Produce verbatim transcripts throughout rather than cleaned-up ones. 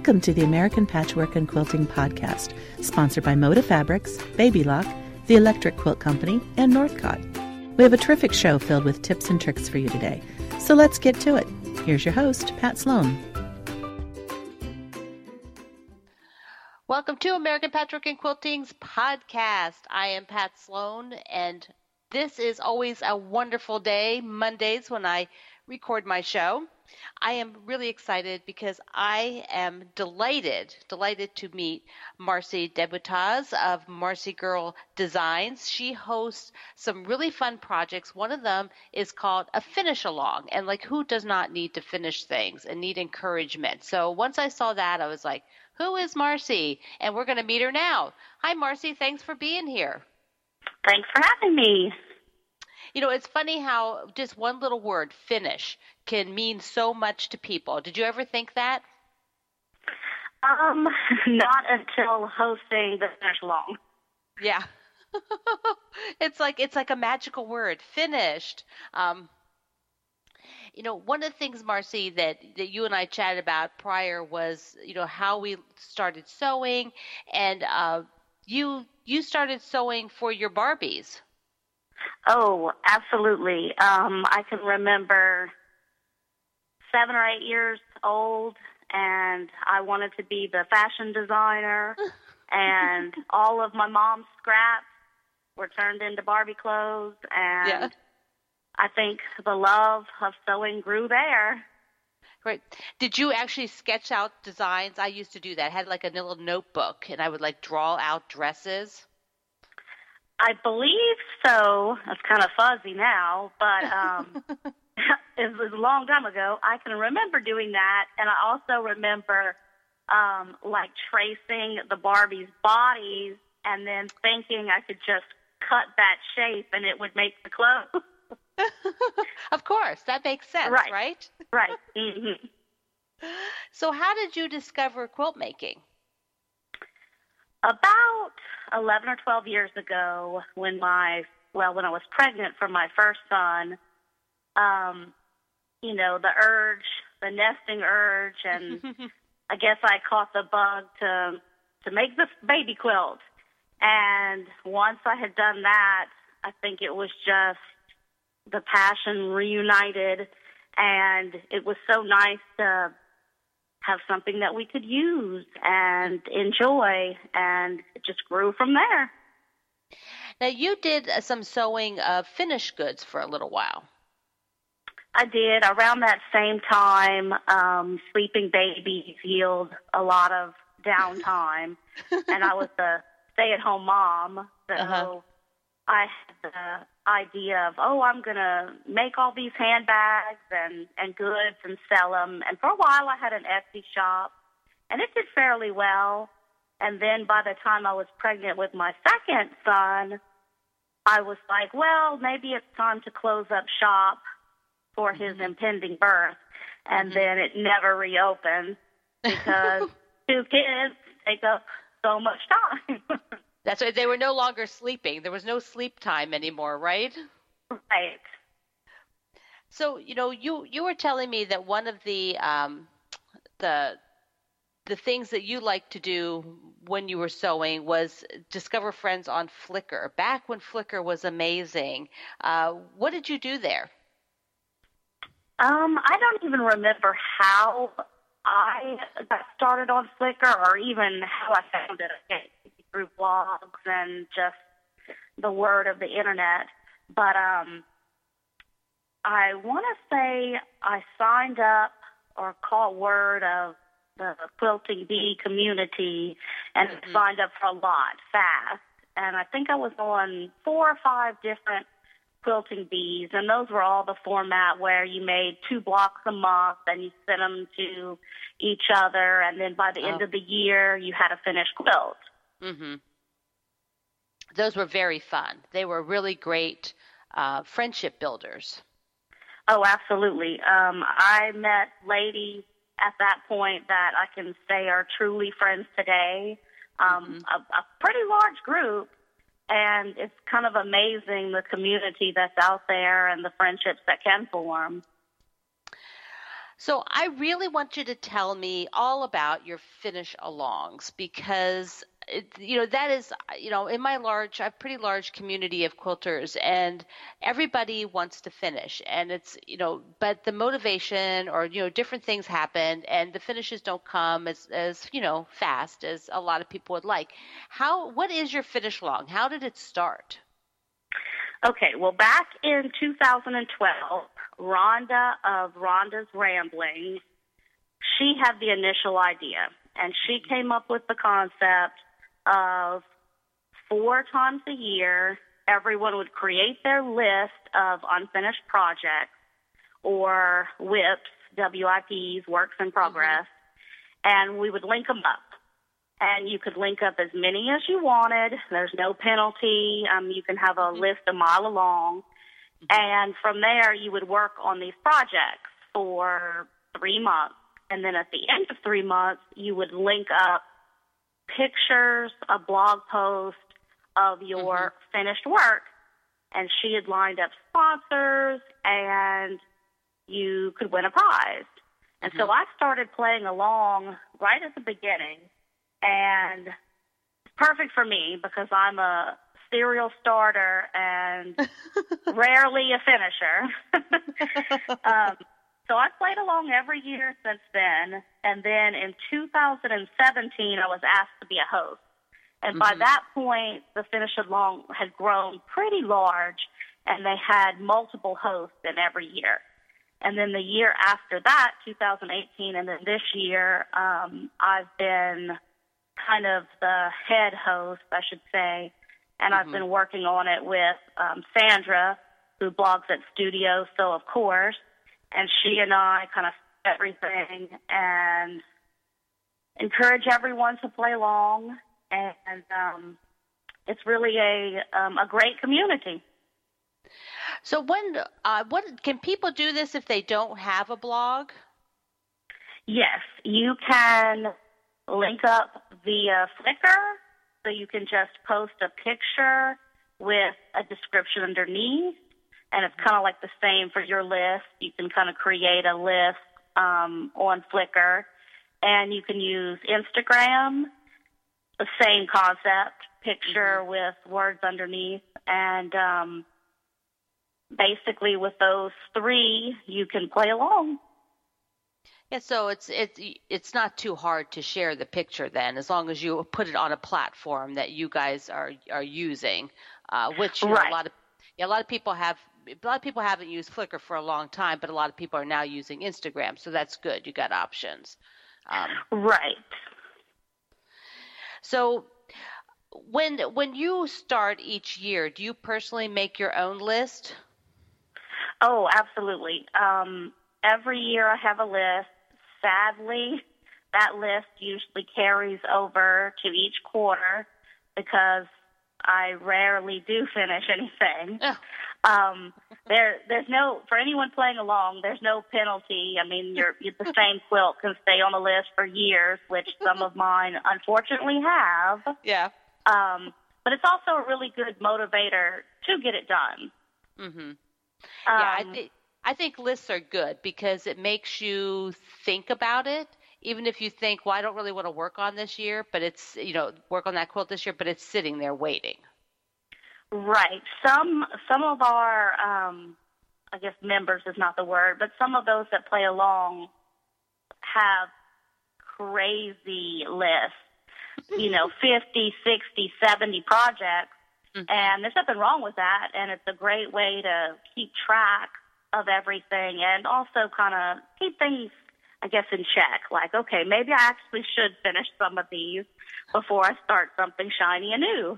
Welcome to the American Patchwork and Quilting podcast, sponsored by Moda Fabrics, Baby Lock, the Electric Quilt Company, and Northcott. We have a terrific show filled with tips and tricks for you today, so let's get to it. Here's your host, Pat Sloan. Welcome to American Patchwork and Quilting's podcast. I am Pat Sloan, and this is always a wonderful day, Mondays, when I record my show. I am really excited because I am delighted, delighted to meet Marcy Debutaz of Marcy Girl Designs. She hosts some really fun projects. One of them is called a finish along, and like, who does not need to finish things and need encouragement? So once I saw that, I was like, who is Marcy? And we're going to meet her now. Hi, Marcy. Thanks for being here. Thanks for having me. You know, it's funny how just one little word, finish, can mean so much to people. Did you ever think that? Um, not until hosting the finish along. Yeah. it's like it's like a magical word, finished. Um, you know, one of the things, Marcy, that, that you and I chatted about prior was, you know, how we started sewing, and uh, you you started sewing for your Barbies. Oh, absolutely. Um, I can remember seven or eight years old, and I wanted to be the fashion designer, and all of my mom's scraps were turned into Barbie clothes, and yeah. I think the love of sewing grew there. Great. Did you actually sketch out designs? I used to do that. I had like a little notebook, and I would like draw out dresses. I believe so. It's kind of fuzzy now, but um, it was a long time ago. I can remember doing that, and I also remember um, like tracing the Barbie's bodies and then thinking I could just cut that shape and it would make the clothes. Of course. That makes sense, right? Right. Right. Mm-hmm. So how did you discover quilt making? About eleven or twelve years ago, when my, well, when I was pregnant for my first son, um, you know, the urge, the nesting urge, and I guess I caught the bug to to make the baby quilt. And once I had done that, I think it was just the passion reunited, and it was so nice to have something that we could use and enjoy, and it just grew from there. Now, you did uh, some sewing of finished goods for a little while. I did. Around that same time, um, sleeping babies yield a lot of downtime, and I was a stay-at-home mom, so uh-huh. I had the idea of, oh, I'm going to make all these handbags and, and goods and sell them. And for a while I had an Etsy shop, and it did fairly well. And then by the time I was pregnant with my second son, I was like, well, maybe it's time to close up shop for his mm-hmm. impending birth. And mm-hmm. then it never reopened because two kids take up so much time. That's right. They were no longer sleeping. There was no sleep time anymore, right? Right. So, you know, you, you were telling me that one of the um, the the things that you liked to do when you were sewing was discover friends on Flickr. Back when Flickr was amazing, uh, what did you do there? Um, I don't even remember how I got started on Flickr, or even how I found it again. Through blogs and just the word of the internet. But um, I want to say I signed up or caught word of the Quilting Bee community and mm-hmm. signed up for a lot fast. And I think I was on four or five different Quilting Bees, and those were all the format where you made two blocks a month and you sent them to each other, and then by the oh. end of the year you had a finished quilt. Mm-hmm. Those were very fun. They were really great uh, friendship builders. Oh, absolutely. Um, I met ladies at that point that I can say are truly friends today, um, mm-hmm. a, a pretty large group, and it's kind of amazing the community that's out there and the friendships that can form. So I really want you to tell me all about your finish-alongs, because it, you know, that is, you know, in my large, I have a pretty large community of quilters, and everybody wants to finish, and it's, you know, but the motivation or, you know, different things happen, and the finishes don't come as, as, you know, fast as a lot of people would like. How, what is your finish along? How did it start? Okay, well, back in two thousand twelve, Rhonda of Rhonda's Ramblings, she had the initial idea, and she came up with the concept of four times a year, everyone would create their list of unfinished projects, or W I Ps, W I Ps, works in progress, mm-hmm. and we would link them up. And you could link up as many as you wanted. There's no penalty. Um, you can have a mm-hmm. list a mile long. Mm-hmm. And from there, you would work on these projects for three months. And then at the end of three months, you would link up pictures, a blog post of your mm-hmm. finished work. And she had lined up sponsors, and you could win a prize. And mm-hmm. so I started playing along right at the beginning. And it's perfect for me because I'm a serial starter and rarely a finisher. um, so I played along every year since then. And then in two thousand seventeen, I was asked to be a host. And mm-hmm. by that point, the Finish Along had grown pretty large, and they had multiple hosts in every year. And then the year after that, two thousand eighteen, and then this year, um, I've been kind of the head host, I should say, and mm-hmm. I've been working on it with um, Sandra, who blogs at Studio So Of Course, and she and I kind of everything and encourage everyone to play along, and um, it's really a um, a great community. So when uh, what can people do this if they don't have a blog? Yes, you can link up via Flickr, so you can just post a picture with a description underneath, and it's kind of like the same for your list. You can kind of create a list um, on Flickr, and you can use Instagram, the same concept, picture mm-hmm. with words underneath, and um, basically with those three, you can play along. Yeah, so it's it's it's not too hard to share the picture then, as long as you put it on a platform that you guys are are using, uh, which you right. know, a lot of yeah, a lot of people have a lot of people haven't used Flickr for a long time, but a lot of people are now using Instagram, so that's good. You got options, um, right? So when when you start each year, do you personally make your own list? Oh, absolutely. Um, every year I have a list. Sadly, that list usually carries over to each quarter because I rarely do finish anything. Oh. Um, there, there's no, for anyone playing along, there's no penalty. I mean, you're, you're the same quilt can stay on the list for years, which some of mine unfortunately have. Yeah. Um, but it's also a really good motivator to get it done. Mm-hmm. Yeah, um, I think. I think lists are good because it makes you think about it, even if you think, well, I don't really want to work on this year, but it's, you know, work on that quilt this year, but it's sitting there waiting. Right. Some some of our, um, I guess members is not the word, but some of those that play along have crazy lists, you know, fifty, sixty, seventy projects, mm-hmm. and there's nothing wrong with that, and it's a great way to keep track of everything and also kind of keep things, I guess, in check. Like, okay, maybe I actually should finish some of these before I start something shiny and new.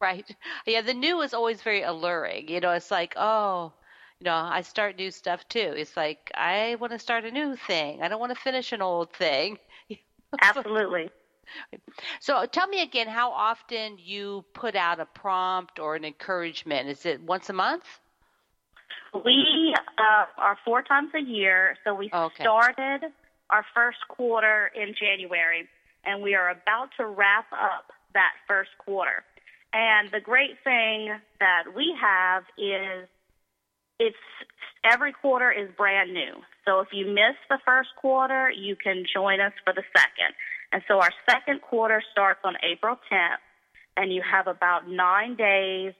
Right. Yeah, the new is always very alluring. You know, it's like, oh, you know, I start new stuff too. It's like, I want to start a new thing. I don't want to finish an old thing. Absolutely. So tell me again how often you put out a prompt or an encouragement. Is it once a month? We uh, are four times a year, so we okay. started our first quarter in January, and we are about to wrap up that first quarter. And the great thing that we have is It's every quarter is brand new. So if you miss the first quarter, you can join us for the second. And so our second quarter starts on April tenth, and you have about nine days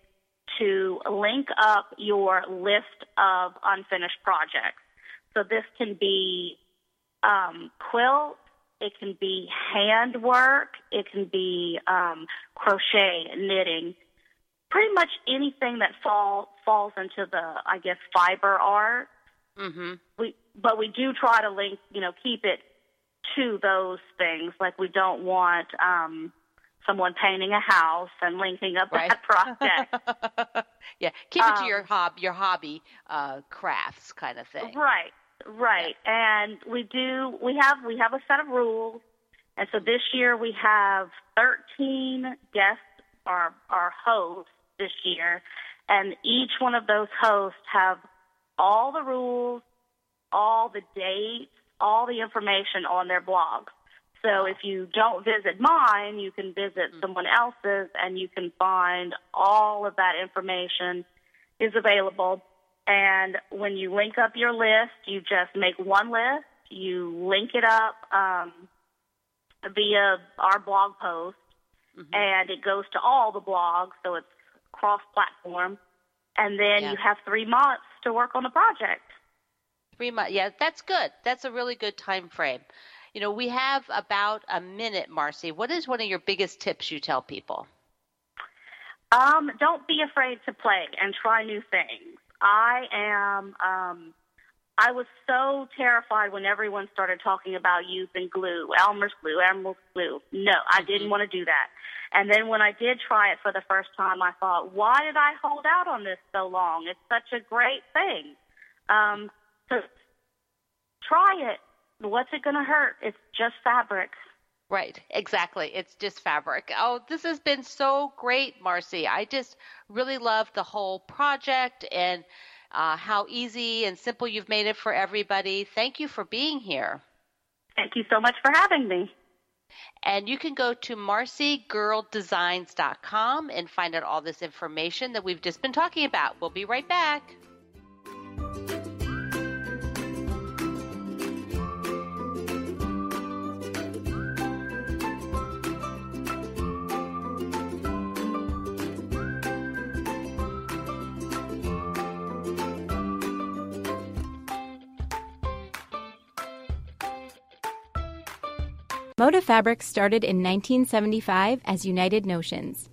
to link up your list of unfinished projects. So this can be um, quilt, it can be handwork, it can be um, crochet, knitting, pretty much anything that fall, falls into the, I guess, fiber art. Mm-hmm. We, but we do try to link, you know, keep it to those things. Like we don't want um, someone painting a house and linking up right. that project. Yeah, keep it um, to your hob, your hobby uh, crafts kind of thing. Right, right. Yeah. And we do. We have we have a set of rules. And so this year we have thirteen guests, our our hosts this year, and each one of those hosts have all the rules, all the dates, all the information on their blog. So if you don't visit mine, you can visit mm-hmm. someone else's, and you can find all of that information is available. And when you link up your list, you just make one list. You link it up um, via our blog post, mm-hmm. and it goes to all the blogs, so it's cross-platform. And then yeah. you have three months to work on the project. Three months. Yeah, that's good. That's a really good time frame. You know, we have about a minute, Marcy. What is one of your biggest tips you tell people? Um, don't be afraid to play and try new things. I am, um, I was so terrified when everyone started talking about using glue, Elmer's glue, Elmer's glue. No, I mm-hmm. didn't want to do that. And then when I did try it for the first time, I thought, why did I hold out on this so long? It's such a great thing. Um, so try it. What's it going to hurt? It's just fabric. Right, exactly. It's just fabric. Oh, this has been so great, Marcy. I just really love the whole project and uh, how easy and simple you've made it for everybody. Thank you for being here. Thank you so much for having me. And you can go to marcy girl designs dot com and find out all this information that we've just been talking about. We'll be right back. Moda Fabrics started in nineteen seventy-five as United Notions.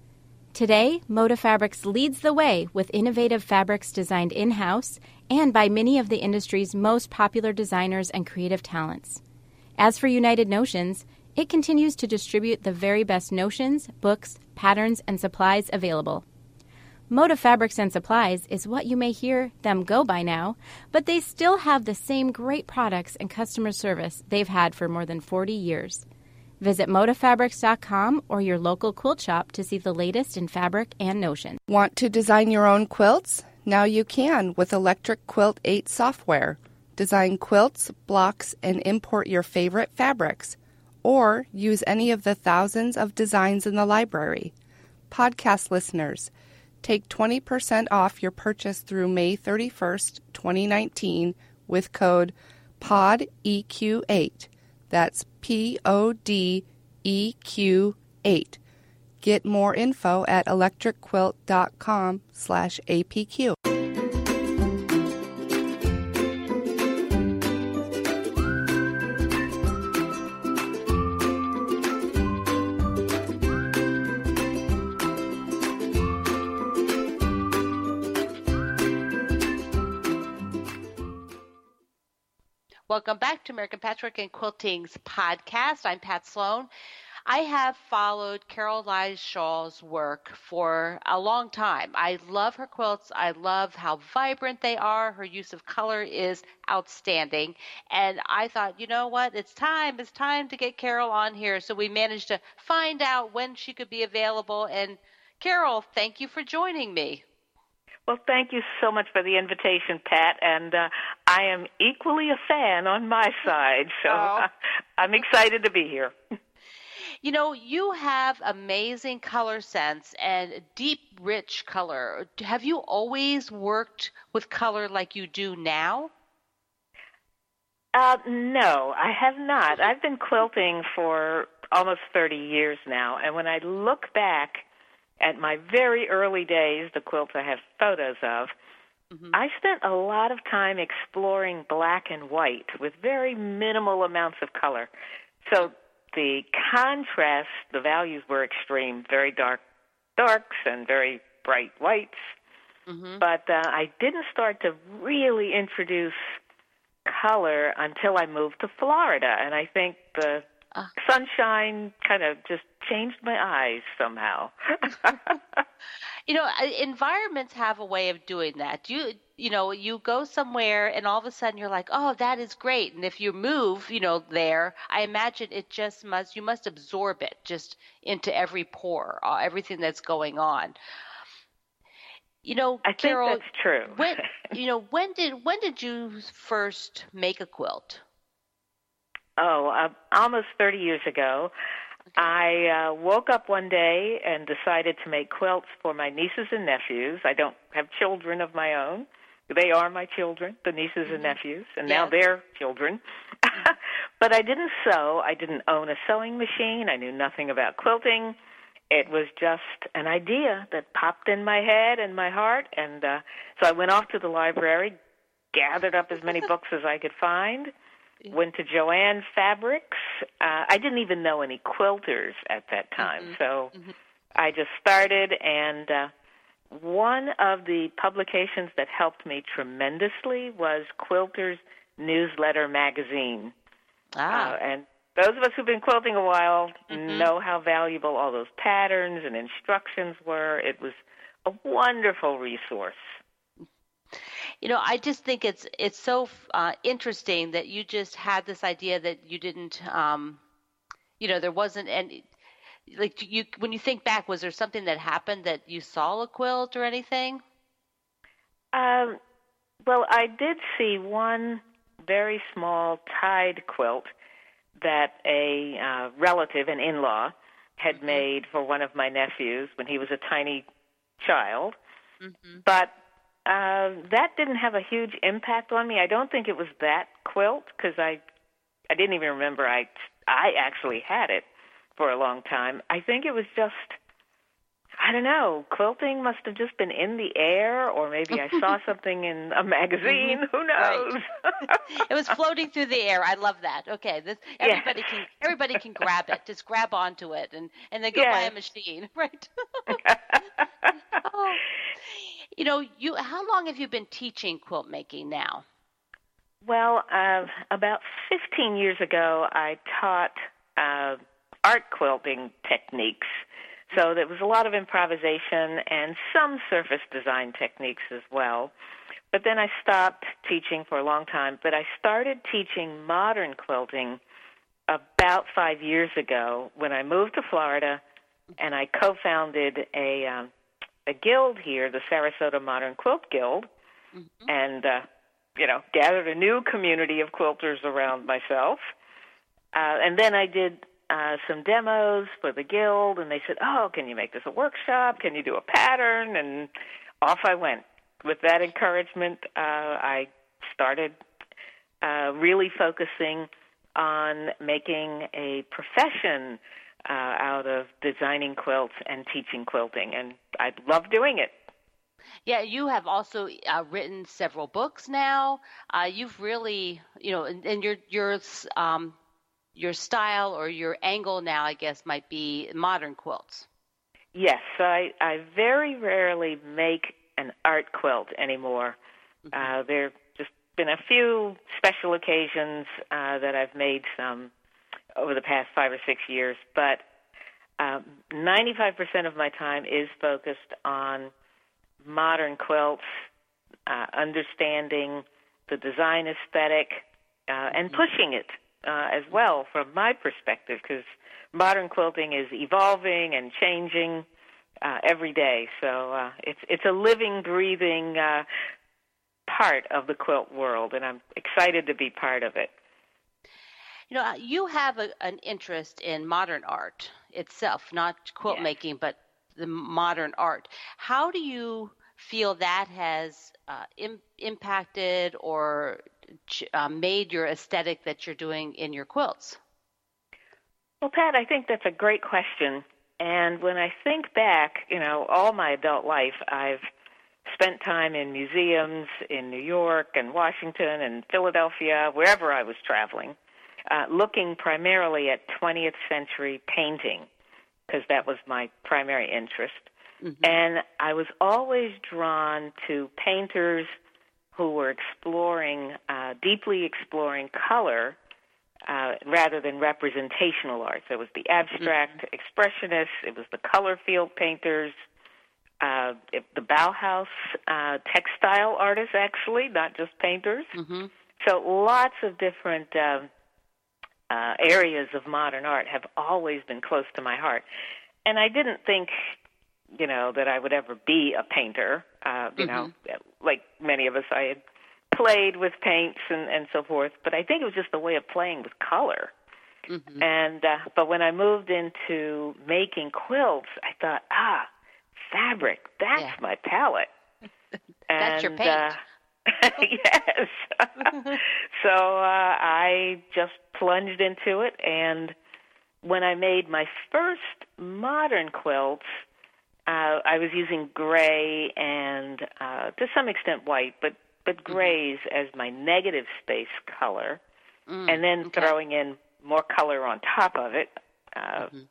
Today, Moda Fabrics leads the way with innovative fabrics designed in-house and by many of the industry's most popular designers and creative talents. As for United Notions, it continues to distribute the very best notions, books, patterns, and supplies available. Moda Fabrics and Supplies is what you may hear them go by now, but they still have the same great products and customer service they've had for more than forty years. Visit moda fabrics dot com or your local quilt shop to see the latest in fabric and notions. Want to design your own quilts? Now you can with Electric Quilt eight software. Design quilts, blocks, and import your favorite fabrics, or use any of the thousands of designs in the library. Podcast listeners, take twenty percent off your purchase through May thirty-first, twenty nineteen with code P O D E Q eight. That's P O D E Q eight. Get more info at electric quilt dot com slash A P Q. Welcome back to American Patchwork and Quilting's podcast. I'm Pat Sloan. I have followed Carol Lyle Shaw's work for a long time. I love her quilts. I love how vibrant they are. Her use of color is outstanding. And I thought, you know what? It's time. It's time to get Carol on here. So we managed to find out when she could be available. And Carol, thank you for joining me. Well, thank you so much for the invitation, Pat, and uh, I am equally a fan on my side, so oh. I'm excited to be here. You know, you have amazing color sense and deep, rich color. Have you always worked with color like you do now? Uh, no, I have not. I've been quilting for almost thirty years now, and when I look back at my very early days, the quilts I have photos of, mm-hmm. I spent a lot of time exploring black and white with very minimal amounts of color. So the contrast, the values were extreme, very dark darks and very bright whites. Mm-hmm. But uh, I didn't start to really introduce color until I moved to Florida, and I think the uh, sunshine kind of just changed my eyes somehow. You know, environments have a way of doing that. You you know, you go somewhere and all of a sudden you're like, oh, that is great. And if you move, you know, there, I imagine it just must, you must absorb it just into every pore, everything that's going on. You know, I Carol, think that's true. when, you know, when did when did you first make a quilt? Oh, uh, almost thirty years ago. Okay. I uh, woke up one day and decided to make quilts for my nieces and nephews. I don't have children of my own. They are my children, the nieces mm-hmm. and nephews, and yes. now they're children. Mm-hmm. But I didn't sew. I didn't own a sewing machine. I knew nothing about quilting. It was just an idea that popped in my head and my heart, and uh, so I went off to the library, gathered up as many books as I could find, went to Joanne Fabrics. Uh, I didn't even know any quilters at that time, mm-hmm. so mm-hmm. I just started, and uh, one of the publications that helped me tremendously was Quilters Newsletter Magazine. Ah. Uh, and those of us who've been quilting a while mm-hmm. know how valuable all those patterns and instructions were. It was a wonderful resource. You know, I just think it's it's so uh, interesting that you just had this idea that you didn't, um, you know, there wasn't any, like you when you think back, was there something that happened that you saw a quilt or anything? Um, well, I did see one very small tied quilt that a uh, relative, an in-law, had mm-hmm. made for one of my nephews when he was a tiny child. Mm-hmm. But uh, that didn't have a huge impact on me. I don't think it was that quilt because I, I didn't even remember I, I actually had it for a long time. I think it was just, I don't know, quilting must have just been in the air, or maybe I saw something in a magazine. Mm-hmm. Who knows? Right. It was floating through the air. I love that. Okay, this, everybody yeah. can everybody can grab it. Just grab onto it, and, and then go yeah. buy a machine, right? oh. You know, you. How long have you been teaching quilt making now? Well, uh, about fifteen years ago, I taught uh, art quilting techniques. So there was a lot of improvisation and some surface design techniques as well. But then I stopped teaching for a long time. But I started teaching modern quilting about five years ago when I moved to Florida, and I co-founded a, um, a guild here, the Sarasota Modern Quilt Guild, mm-hmm. and, uh, you know, gathered a new community of quilters around myself. Uh, and then I did... Uh, some demos for the guild, and they said, oh, can you make this a workshop? Can you do a pattern? And off I went. With that encouragement, uh, I started uh, really focusing on making a profession uh, out of designing quilts and teaching quilting, and I love doing it. Yeah, you have also uh, written several books now. Uh, you've really, you know, and, and you're, you're um, your style or your angle now, I guess, might be modern quilts. Yes, I, I very rarely make an art quilt anymore. Mm-hmm. Uh, there have just been a few special occasions uh, that I've made some over the past five or six years, but um, ninety-five percent of my time is focused on modern quilts, uh, understanding the design aesthetic, uh, and mm-hmm. pushing it. Uh, as well from my perspective, because modern quilting is evolving and changing uh, every day. So uh, it's it's a living, breathing uh, part of the quilt world, and I'm excited to be part of it. You know, you have a, an interest in modern art itself, not quilt yeah. making, but the modern art. How do you feel that has uh, im- impacted or uh, made your aesthetic that you're doing in your quilts? Well, Pat, I think that's a great question. And when I think back, you know, all my adult life, I've spent time in museums in New York and Washington and Philadelphia, wherever I was traveling, uh, looking primarily at twentieth century painting, because that was my primary interest. Mm-hmm. And I was always drawn to painters who were exploring, uh, deeply exploring color uh, rather than representational art. So it was the abstract mm-hmm. expressionists, it was the color field painters, uh, it, the Bauhaus uh, textile artists, actually, not just painters. Mm-hmm. So lots of different uh, uh, areas of modern art have always been close to my heart. And I didn't think... you know, that I would ever be a painter. Uh, you mm-hmm. know, like many of us, I had played with paints and, and so forth, but I think it was just a way of playing with color. Mm-hmm. And uh, but when I moved into making quilts, I thought, ah, fabric, that's yeah. my palette. That's and, your paint. Uh, yes. So uh, I just plunged into it, and when I made my first modern quilts, Uh, I was using gray and, uh, to some extent, white, but, but grays mm-hmm. as my negative space color, mm, and then okay. throwing in more color on top of it, uh, mm-hmm.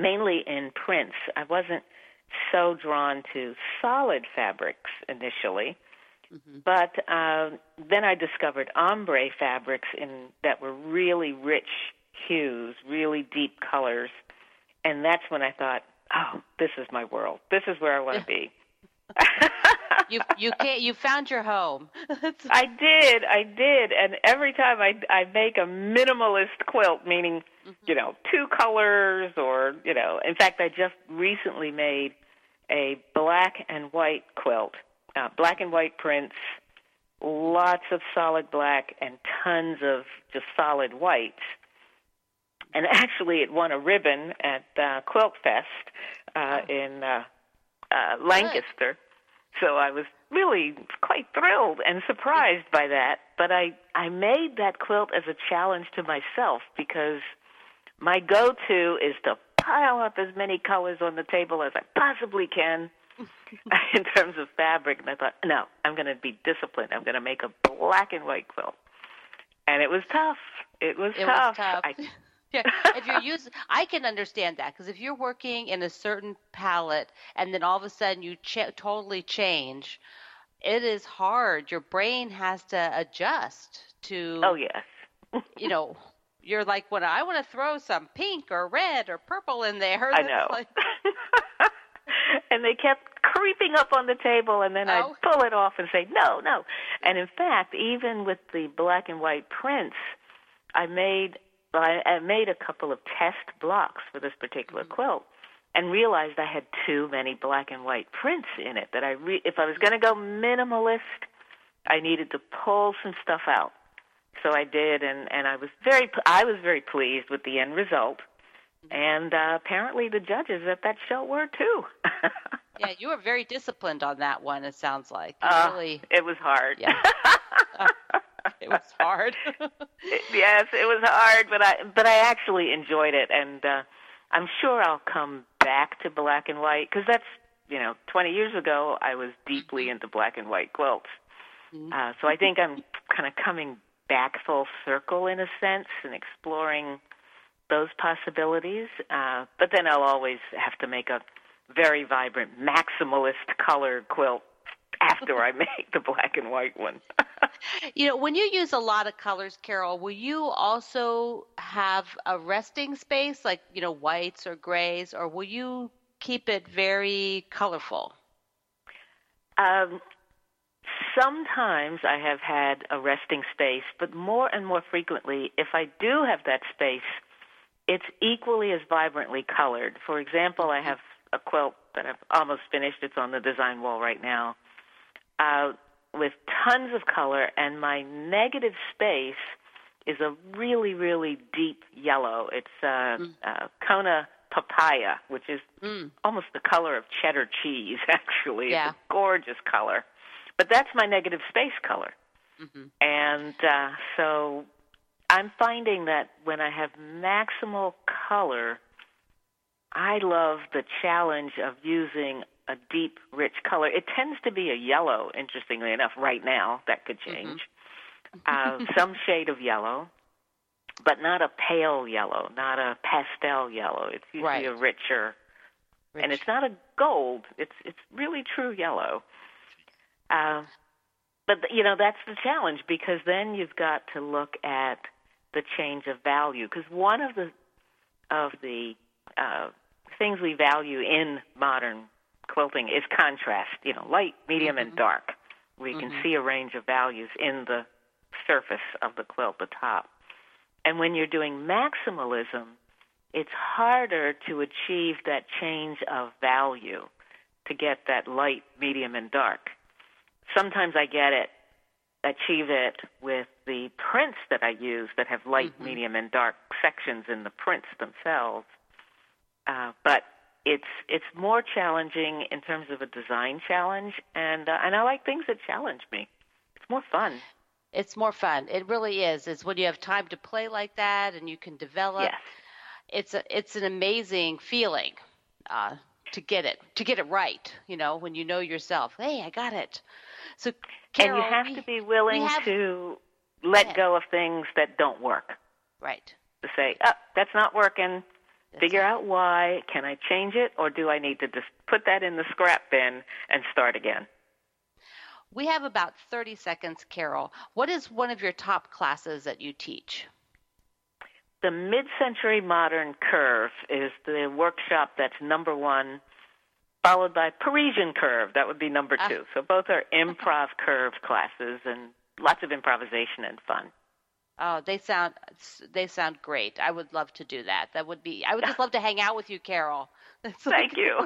mainly in prints. I wasn't so drawn to solid fabrics initially, mm-hmm. but uh, then I discovered ombre fabrics in, that were really rich hues, really deep colors, and that's when I thought, oh, this is my world. This is where I want to be. you you can't. You found your home. I did. I did. And every time I I make a minimalist quilt, meaning mm-hmm. you know two colors or you know. In fact, I just recently made a black and white quilt, uh, black and white prints, lots of solid black and tons of just solid whites. And actually, it won a ribbon at uh, Quilt Fest uh, oh. in uh, uh, Lancaster. Good. So I was really quite thrilled and surprised by that. But I, I made that quilt as a challenge to myself because my go-to is to pile up as many colors on the table as I possibly can in terms of fabric. And I thought, no, I'm going to be disciplined. I'm going to make a black and white quilt. And it was tough. It was it tough. Was tough. I, Yeah, if you're using, I can understand that because if you're working in a certain palette and then all of a sudden you ch- totally change, it is hard. Your brain has to adjust to. Oh yes. You know, you're like, when I want to throw some pink or red or purple in there. I know. Like... and they kept creeping up on the table, and then oh. I'd pull it off and say no, no. And in fact, even with the black and white prints, I made. But I, I made a couple of test blocks for this particular mm-hmm. quilt and realized I had too many black and white prints in it. That I, re- if I was going to go minimalist, I needed to pull some stuff out. So I did, and, and I was very, I was very pleased with the end result. And uh, apparently the judges at that show were too. Yeah, you were very disciplined on that one. It sounds like you uh, really, it was hard. Yeah. uh. It was hard. Yes, it was hard, but I but I actually enjoyed it, and uh, I'm sure I'll come back to black and white because that's you know twenty years ago I was deeply into black and white quilts, uh, so I think I'm kind of coming back full circle in a sense and exploring those possibilities. Uh, but then I'll always have to make a very vibrant maximalist color quilt after I make the black and white one. You know, when you use a lot of colors, Carol, will you also have a resting space, like, you know, whites or grays, or will you keep it very colorful? Um, sometimes I have had a resting space, but more and more frequently, if I do have that space, it's equally as vibrantly colored. For example, I have a quilt that I've almost finished. It's on the design wall right now. Uh, with tons of color, and my negative space is a really, really deep yellow. It's uh, mm. uh, Kona papaya, which is mm. almost the color of cheddar cheese, actually. Yeah. It's a gorgeous color. But that's my negative space color. Mm-hmm. And uh, so I'm finding that when I have maximal color, I love the challenge of using a deep, rich color. It tends to be a yellow, interestingly enough, right now. That could change. Mm-hmm. uh, some shade of yellow, but not a pale yellow, not a pastel yellow. It's usually right. a richer, Rich. and it's not a gold. It's it's really true yellow. Uh, but, you know, that's the challenge, because then you've got to look at the change of value. Because one of the of the uh, things we value in modern quilting is contrast, you know, light, medium, mm-hmm. and dark. We mm-hmm. can see a range of values in the surface of the quilt, the top. And when you're doing maximalism, it's harder to achieve that change of value, to get that light, medium, and dark. Sometimes I get it, achieve it with the prints that I use that have light, mm-hmm. medium, and dark sections in the prints themselves. Uh, but it's it's more challenging in terms of a design challenge, and uh, and I like things that challenge me. It's more fun. It's more fun. It really is. It's when you have time to play like that and you can develop. Yes. It's a, it's an amazing feeling uh, to get it to get it right. You know, when you know yourself, hey, I got it. So, Carol, and you have we, to be willing have, to let go of things that don't work. Right. To say, oh, that's not working. That's Figure right. out why. Can I change it, or do I need to just put that in the scrap bin and start again? We have about thirty seconds, Carol. What is one of your top classes that you teach? The Mid-Century Modern Curve is the workshop that's number one, followed by Parisian Curve. That would be number two. Uh, so both are improv curve classes, and lots of improvisation and fun. Oh, they sound they sound great. I would love to do that. That would be. I would just love to hang out with you, Carol. That's Thank like... you.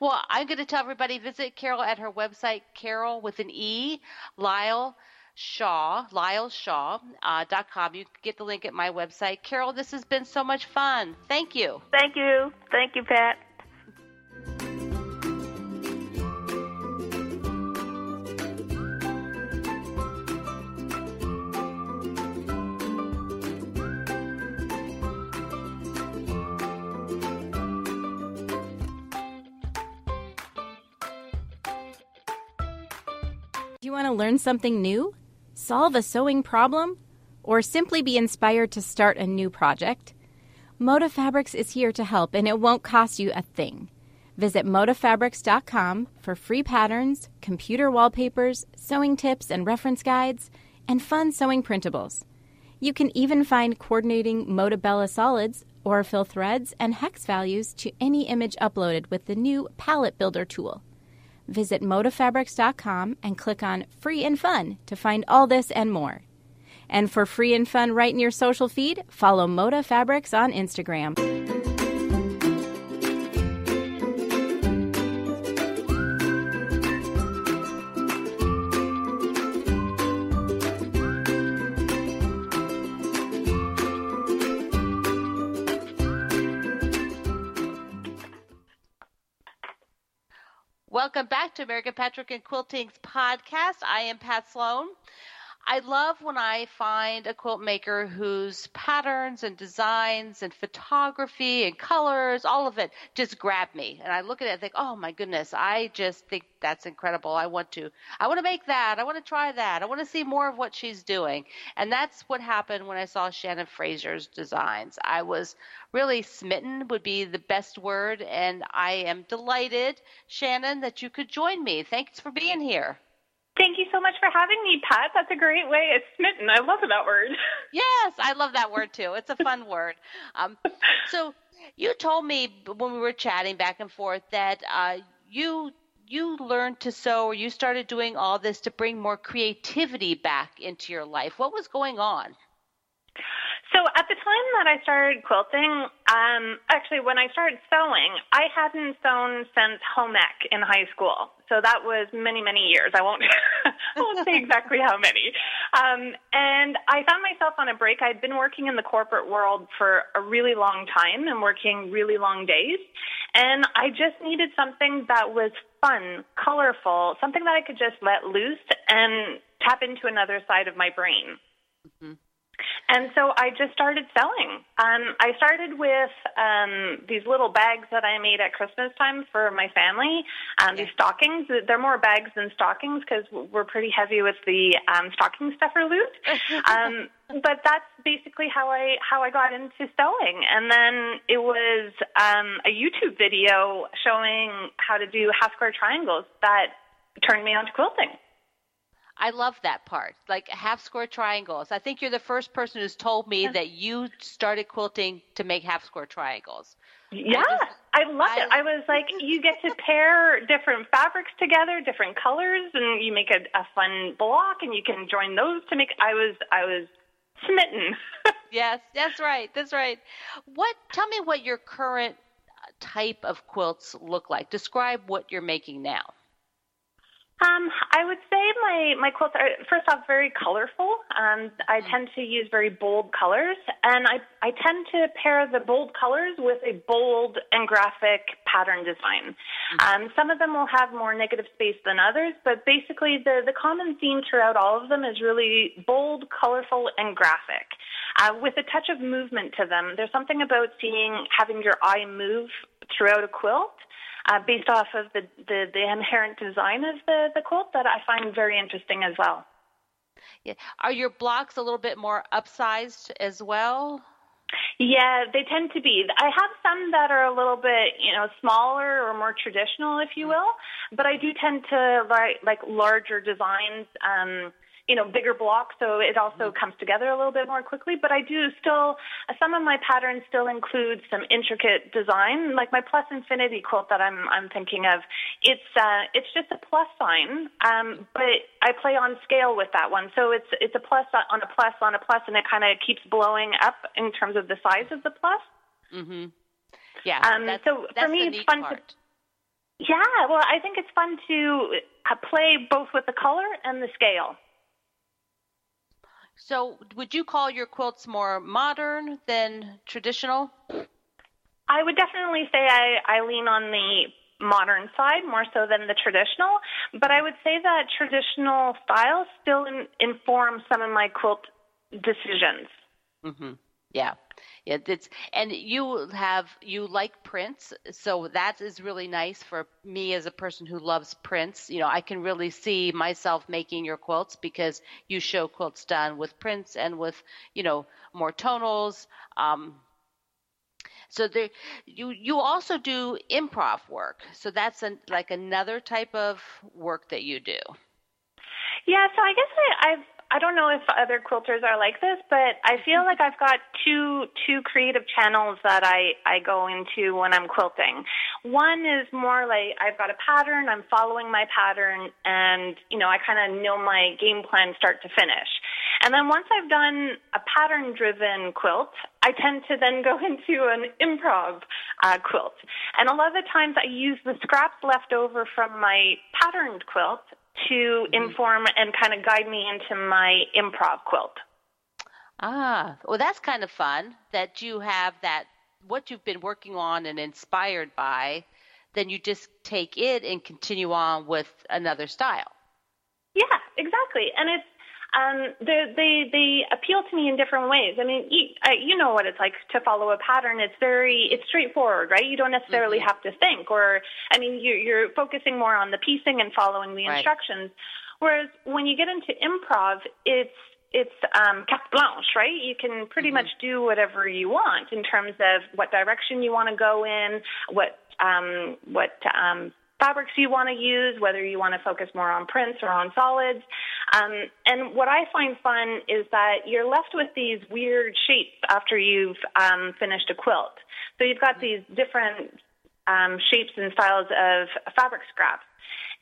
Well, I'm going to tell everybody, visit Carol at her website, Carol with an E, Lyle Shaw, Lyle Shaw, uh, dot com. You can get the link at my website. Carol, this has been so much fun. Thank you. Thank you. Thank you, Pat. Want to learn something new, solve a sewing problem, or simply be inspired to start a new project? Moda Fabrics is here to help, and it won't cost you a thing. Visit moda fabrics dot com for free patterns, computer wallpapers, sewing tips and reference guides, and fun sewing printables. You can even find coordinating Moda Bella solids, Aurifil threads, and hex values to any image uploaded with the new Palette Builder tool. Visit moda fabrics dot com and click on Free and Fun to find all this and more. And for free and fun right in your social feed, follow Moda Fabrics on Instagram. Welcome back to American Patchwork and Quilting's podcast. I am Pat Sloan. I love when I find a quilt maker whose patterns and designs and photography and colors, all of it, just grab me. And I look at it and think, oh my goodness, I just think that's incredible. I want to, I want to make that. I want to try that. I want to see more of what she's doing. And that's what happened when I saw Shannon Fraser's designs. I was really smitten would be the best word. And I am delighted, Shannon, that you could join me. Thanks for being here. Thank you so much for having me, Pat. That's a great way. It's smitten. I love that word. Yes, I love that word, too. It's a fun word. Um, so you told me when we were chatting back and forth that uh, you you learned to sew, or you started doing all this to bring more creativity back into your life. What was going on? So at the time that I started quilting, um, actually when I started sewing, I hadn't sewn since home ec in high school. So that was many, many years. I won't I won't say exactly how many. Um, and I found myself on a break. I'd been working in the corporate world for a really long time and working really long days. And I just needed something that was fun, colorful, something that I could just let loose and tap into another side of my brain. Mm-hmm. And so I just started selling. Um, I started with um, these little bags that I made at Christmas time for my family, um, yeah. these stockings. They're more bags than stockings because we're pretty heavy with the um, stocking stuffer loot. Um, but that's basically how I how I got into sewing. And then it was um, a YouTube video showing how to do half-square triangles that turned me on to quilting. I love that part, like half-square triangles. I think you're the first person who's told me that you started quilting to make half-square triangles. Yeah, I, I love it. I was like, you get to pair different fabrics together, different colors, and you make a, a fun block, and you can join those to make – I was I was smitten. Yes, that's right, that's right. What? Tell me what your current type of quilts look like. Describe what you're making now. Um, I would say my, my quilts are, first off, very colorful. Um, I tend to use very bold colors, and I, I tend to pair the bold colors with a bold and graphic pattern design. Um, some of them will have more negative space than others, but basically the, the common theme throughout all of them is really bold, colorful, and graphic. Uh, with a touch of movement to them, there's something about seeing, having your eye move throughout a quilt. Uh, based off of the, the, the inherent design of the, the quilt that I find very interesting as well. Yeah. Are your blocks a little bit more upsized as well? Yeah, they tend to be. I have some that are a little bit, you know, smaller or more traditional, if you will, but I do tend to like, like larger designs, um, you know, bigger blocks, so it also mm-hmm. comes together a little bit more quickly. But I do still, some of my patterns still include some intricate design, like my Plus Infinity quilt that I'm I'm thinking of. It's uh, it's just a plus sign, um, but I play on scale with that one. So it's it's a plus on a plus on a plus, and it kind of keeps blowing up in terms of the size of the plus. Mm-hmm. Yeah. Um, that's, so that's for me, it's fun part. to. Yeah, well, I think it's fun to play both with the color and the scale. So would you call your quilts more modern than traditional? I would definitely say I, I lean on the modern side more so than the traditional, but I would say that traditional styles still in, inform some of my quilt decisions. Mm-hmm. Yeah. Yeah, it's, and you have you like prints, so that is really nice for me as a person who loves prints. You know, I can really see myself making your quilts because you show quilts done with prints and with, you know, more tonals. Um, so there, you you also do improv work, so that's an, like another type of work that you do. Yeah, so I guess I, I've. I don't know if other quilters are like this, but I feel like I've got two two creative channels that I, I go into when I'm quilting. One is more like I've got a pattern, I'm following my pattern, and, you know, I kind of know my game plan start to finish. And then once I've done a pattern-driven quilt, I tend to then go into an improv uh, quilt. And a lot of the times I use the scraps left over from my patterned quilt to inform and kind of guide me into my improv quilt. Ah, well, that's kind of fun that you have that, what you've been working on and inspired by, then you just take it and continue on with another style. Yeah, exactly. And it's, Um, they, they, they appeal to me in different ways. I mean, you, I, you know what it's like to follow a pattern. It's very, it's straightforward, right? You don't necessarily mm-hmm. have to think or, I mean, you, you're focusing more on the piecing and following the right. instructions. Whereas when you get into improv, it's, it's um, carte blanche, right? You can pretty mm-hmm. much do whatever you want in terms of what direction you want to go in, what, um, what, um, fabrics you want to use, whether you want to focus more on prints or on solids. Um, and what I find fun is that you're left with these weird shapes after you've um, finished a quilt. So you've got these different um, shapes and styles of fabric scraps.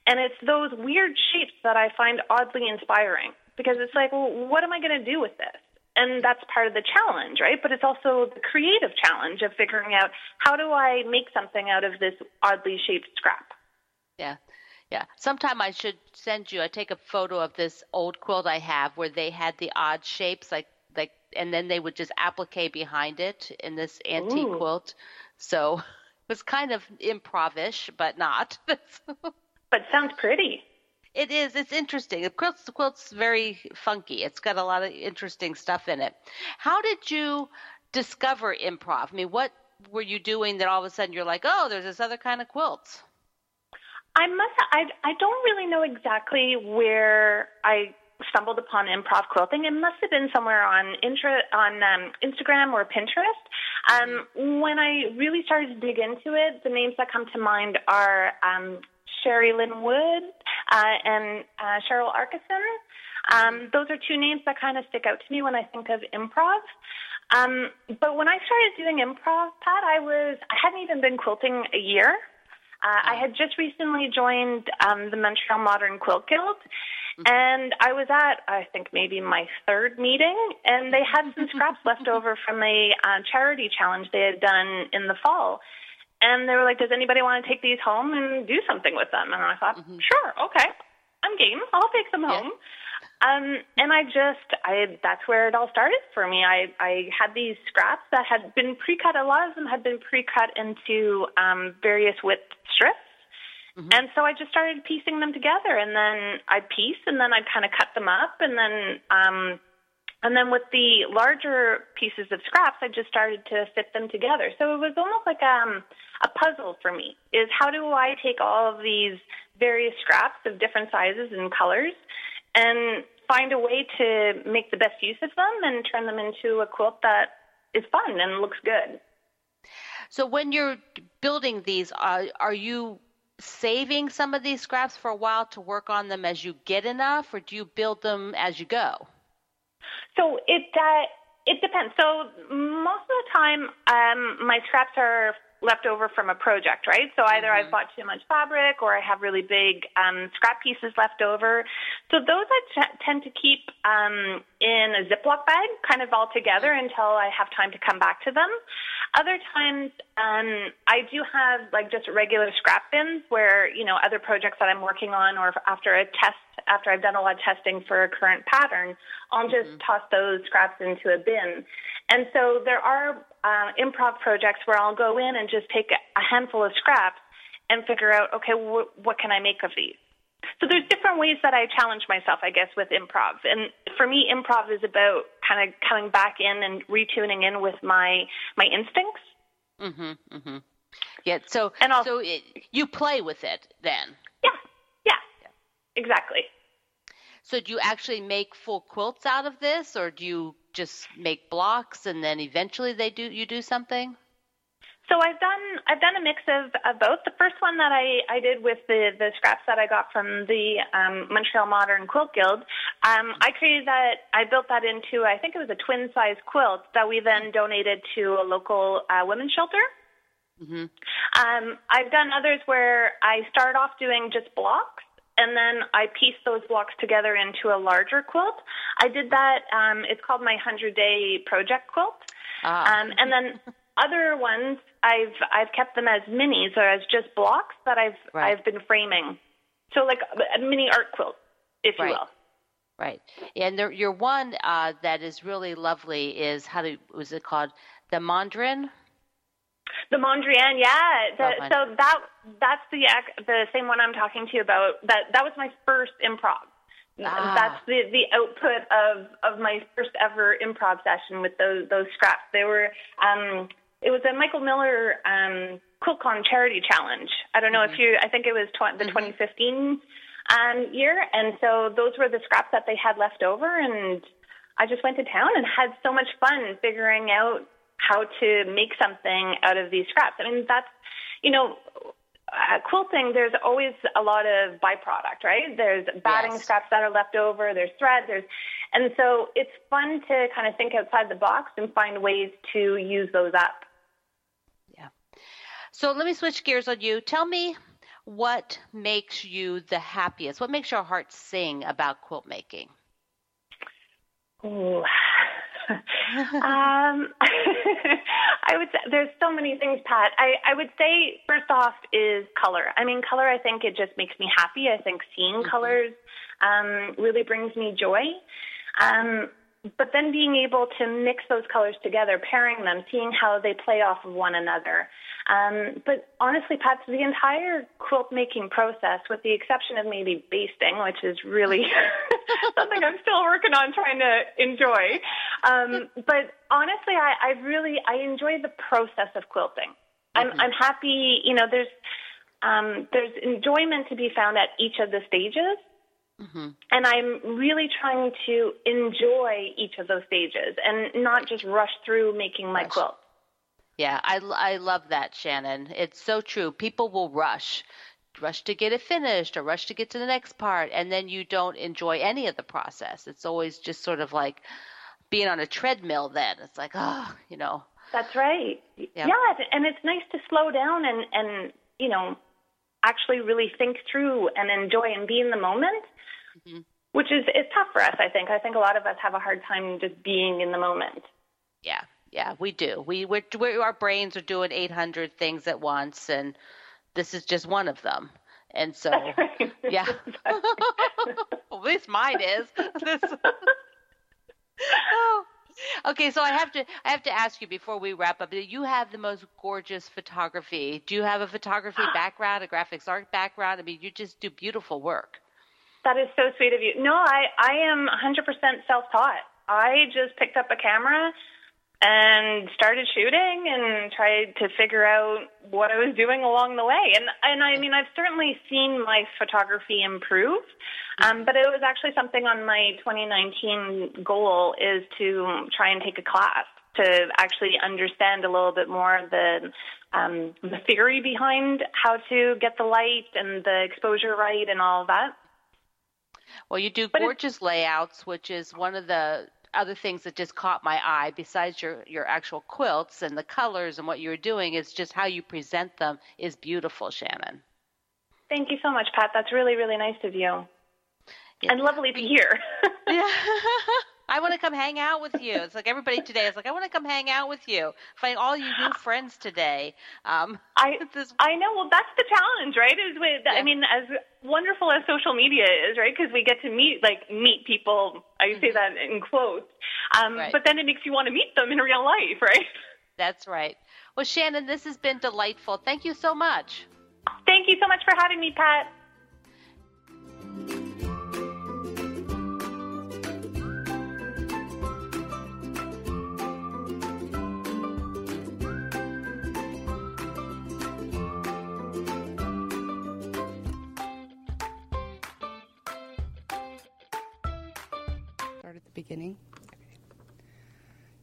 And it's those weird shapes that I find oddly inspiring because it's like, well, what am I going to do with this? And that's part of the challenge, right? But it's also the creative challenge of figuring out how do I make something out of this oddly shaped scrap. Yeah. Yeah. Sometime I should send you, I take a photo of this old quilt I have where they had the odd shapes, like, like, and then they would just applique behind it in this antique Ooh. quilt. So it was kind of improv-ish, but not. But sounds pretty. It is. It's interesting. The quilt's, the quilt's very funky. It's got a lot of interesting stuff in it. How did you discover improv? I mean, what were you doing that all of a sudden you're like, oh, there's this other kind of quilt? I must. I, I don't really know exactly where I stumbled upon improv quilting. It must have been somewhere on intra, on um, Instagram or Pinterest. Um, when I really started to dig into it, the names that come to mind are um, Sherry Lynn Wood uh, and uh, Cheryl Arkison. Um, those are two names that kind of stick out to me when I think of improv. Um, but when I started doing improv, Pat, I was I hadn't even been quilting a year. Uh, I had just recently joined um, the Montreal Modern Quilt Guild, and I was at, I think, maybe my third meeting, and they had some scraps left over from a uh, charity challenge they had done in the fall. And they were like, does anybody want to take these home and do something with them? And I thought, mm-hmm. sure, okay, I'm game. I'll take them home. Yeah. Um, and I just, I that's where it all started for me. I, I had these scraps that had been pre-cut. A lot of them had been pre-cut into um, various width strips. Mm-hmm. And so I just started piecing them together, and then I'd piece, and then I'd kind of cut them up, and then um, and then with the larger pieces of scraps, I just started to fit them together. So it was almost like um, a puzzle for me, is how do I take all of these various scraps of different sizes and colors and find a way to make the best use of them and turn them into a quilt that is fun and looks good. So when you're building these, uh, are you saving some of these scraps for a while to work on them as you get enough, or do you build them as you go? So it uh, it depends. So most of the time, um, my scraps are left over from a project, right? So either mm-hmm. I've bought too much fabric, or I have really big um, scrap pieces left over. So those I t- tend to keep um, in a Ziploc bag, kind of all together mm-hmm. until I have time to come back to them. Other times, um, I do have like just regular scrap bins where, you know, other projects that I'm working on, or after a test, after I've done a lot of testing for a current pattern, I'll just mm-hmm. toss those scraps into a bin. And so there are uh, improv projects where I'll go in and just take a handful of scraps and figure out, okay, wh- what can I make of these? So there's different ways that I challenge myself, I guess, with improv. And for me, improv is about kind of coming back in and retuning in with my my instincts. Mm-hmm, mm-hmm. Yeah, so, and so it, you play with it then. Yeah, yeah, yeah, exactly. So do you actually make full quilts out of this, or do you just make blocks and then eventually they do you do something? So I've done I've done a mix of, of both. The first one that I, I did with the, the scraps that I got from the um, Montreal Modern Quilt Guild, um, I created that, I built that into, I think it was a twin-size quilt that we then donated to a local uh, women's shelter. Mm-hmm. Um, I've done others where I start off doing just blocks, and then I piece those blocks together into a larger quilt. I did that, um, it's called my one hundred day project quilt. Ah. Um, and then... Other ones, I've I've kept them as minis or as just blocks that I've right. I've been framing. So like a mini art quilt, if right. you will. Right. And there, your one uh, that is really lovely is, how do was it called? The Mondrian? The Mondrian, yeah. The, oh, so that that's the the same one I'm talking to you about. That that was my first improv. Ah. That's the, the output of, of my first ever improv session with those those scraps. They were... Um, It was a Michael Miller um, QuiltCon charity challenge. I don't know mm-hmm. if you, I think it was tw- the mm-hmm. twenty fifteen um, year. And so those were the scraps that they had left over. And I just went to town and had so much fun figuring out how to make something out of these scraps. I mean, that's, you know, uh, quilting, there's always a lot of byproduct, right? There's batting yes. scraps that are left over, there's thread, there's, and so it's fun to kind of think outside the box and find ways to use those up. So let me switch gears on you. Tell me what makes you the happiest. What makes your heart sing about quilt making? Ooh. um, I would say there's so many things, Pat. I, I would say first off is color. I mean, color, I think it just makes me happy. I think seeing mm-hmm. colors um, really brings me joy. Um, but then being able to mix those colors together, pairing them, seeing how they play off of one another. Um, but honestly, Pat, the entire quilt-making process, with the exception of maybe basting, which is really something I'm still working on trying to enjoy. Um, but honestly, I, I really, I enjoy the process of quilting. I'm, mm-hmm. I'm happy, you know, there's, um, there's enjoyment to be found at each of the stages. Mm-hmm. And I'm really trying to enjoy each of those stages and not just rush through making my quilt. Yeah, I, I love that, Shannon. It's so true. People will rush, rush to get it finished or rush to get to the next part, and then you don't enjoy any of the process. It's always just sort of like being on a treadmill then. It's like, oh, you know. That's right. Yeah, yeah, and it's nice to slow down and, and, you know, actually really think through and enjoy and be in the moment. Mm-hmm. Which is it's tough for us, I think. I think a lot of us have a hard time just being in the moment. Yeah, yeah, we do. We we're, we're, our brains are doing eight hundred things at once, and this is just one of them. And so, that's right. Yeah. At least mine is. This... oh. Okay, so I have to I have to ask you before we wrap up. You have the most gorgeous photography. Do you have a photography background, a graphics art background? I mean, you just do beautiful work. That is so sweet of you. No, I, I am one hundred percent self-taught. I just picked up a camera and started shooting and tried to figure out what I was doing along the way. And, and I mean, I've certainly seen my photography improve, um, but it was actually something on my twenty nineteen goal is to try and take a class to actually understand a little bit more the um, the theory behind how to get the light and the exposure right and all of that. Well, you do gorgeous layouts, which is one of the other things that just caught my eye besides your, your actual quilts and the colors and what you're doing is just how you present them is beautiful, Shannon. Thank you so much, Pat. That's really, really nice of you. Yeah. And lovely to hear. Yeah. I want to come hang out with you. It's like everybody today is like, I want to come hang out with you. Find all you new friends today. Um, I this... I know. Well, that's the challenge, right? Is with yeah. I mean, as wonderful as social media is, right? Because we get to meet like meet people. I say that in quotes, um, right. But then it makes you want to meet them in real life, right? That's right. Well, Shannon, this has been delightful. Thank you so much. Thank you so much for having me, Pat. Beginning.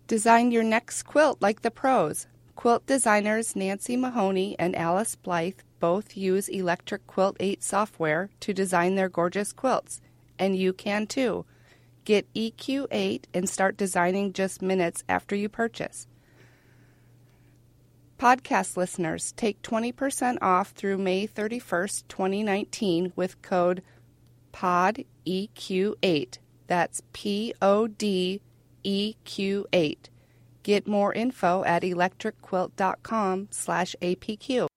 Design your next quilt like the pros. Quilt designers Nancy Mahoney and Alice Blythe both use Electric Quilt eight software to design their gorgeous quilts, and you can too. Get E Q eight and start designing just minutes after you purchase. Podcast listeners, take twenty percent off through May thirty-first, twenty nineteen with code P O D E Q eight. That's P O D E Q eight. Get more info at electricquilt.com slash APQ.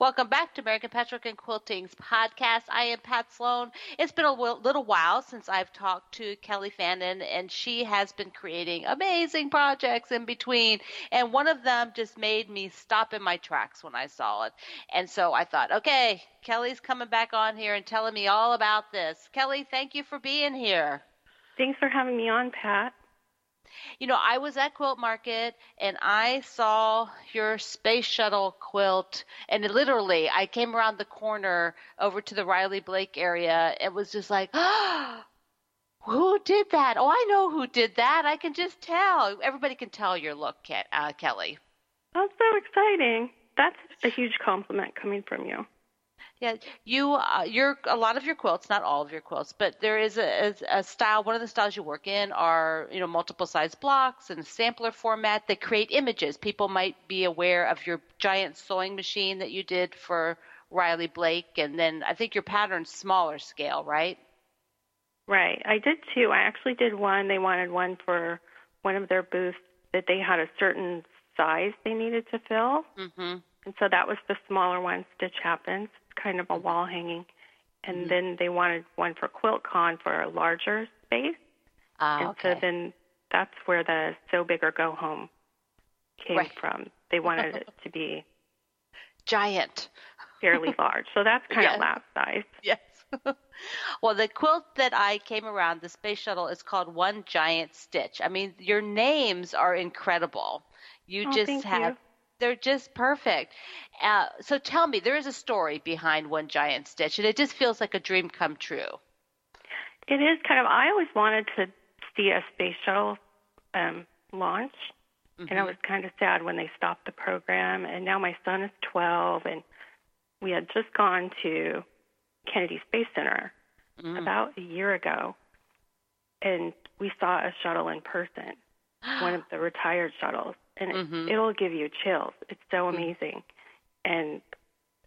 Welcome back to American Patchwork and Quilting's podcast. I am Pat Sloan. It's been a little while since I've talked to Kelly Fannin, and she has been creating amazing projects in between. And one of them just made me stop in my tracks when I saw it. And so I thought, okay, Kelly's coming back on here and telling me all about this. Kelly, thank you for being here. Thanks for having me on, Pat. You know, I was at Quilt Market, and I saw your space shuttle quilt, and literally, I came around the corner over to the Riley Blake area, and was just like, oh, who did that? Oh, I know who did that. I can just tell. Everybody can tell your look, uh, Kelly. That's so exciting. That's a huge compliment coming from you. Yeah, you, uh, your a lot of your quilts, not all of your quilts, but there is a, a style. One of the styles you work in are, you know, multiple size blocks and sampler format that create images. People might be aware of your giant sewing machine that you did for Riley Blake, and then I think your pattern's smaller scale, right? Right. I did two. I actually did one. They wanted one for one of their booths that they had a certain size they needed to fill, mm-hmm. and so that was the smaller one, Stitch Happens. Kind of a wall hanging, and mm-hmm. then they wanted one for QuiltCon for a larger space, ah, and okay. so then that's where the "So Big or Go Home" came right. from. They wanted it to be giant, fairly large. So that's kind yes. of lap size. Yes. Well, the quilt that I came around, the space shuttle, is called One Giant Stitch. I mean, your names are incredible. You oh, just have. You. They're just perfect. Uh, so tell me, there is a story behind One Giant Stitch, and it just feels like a dream come true. It is kind of. I always wanted to see a space shuttle um, launch, mm-hmm. and I was kind of sad when they stopped the program. And now my son is twelve, and we had just gone to Kennedy Space Center mm. about a year ago, and we saw a shuttle in person, one of the retired shuttles. And it, mm-hmm. it'll give you chills. It's so amazing. And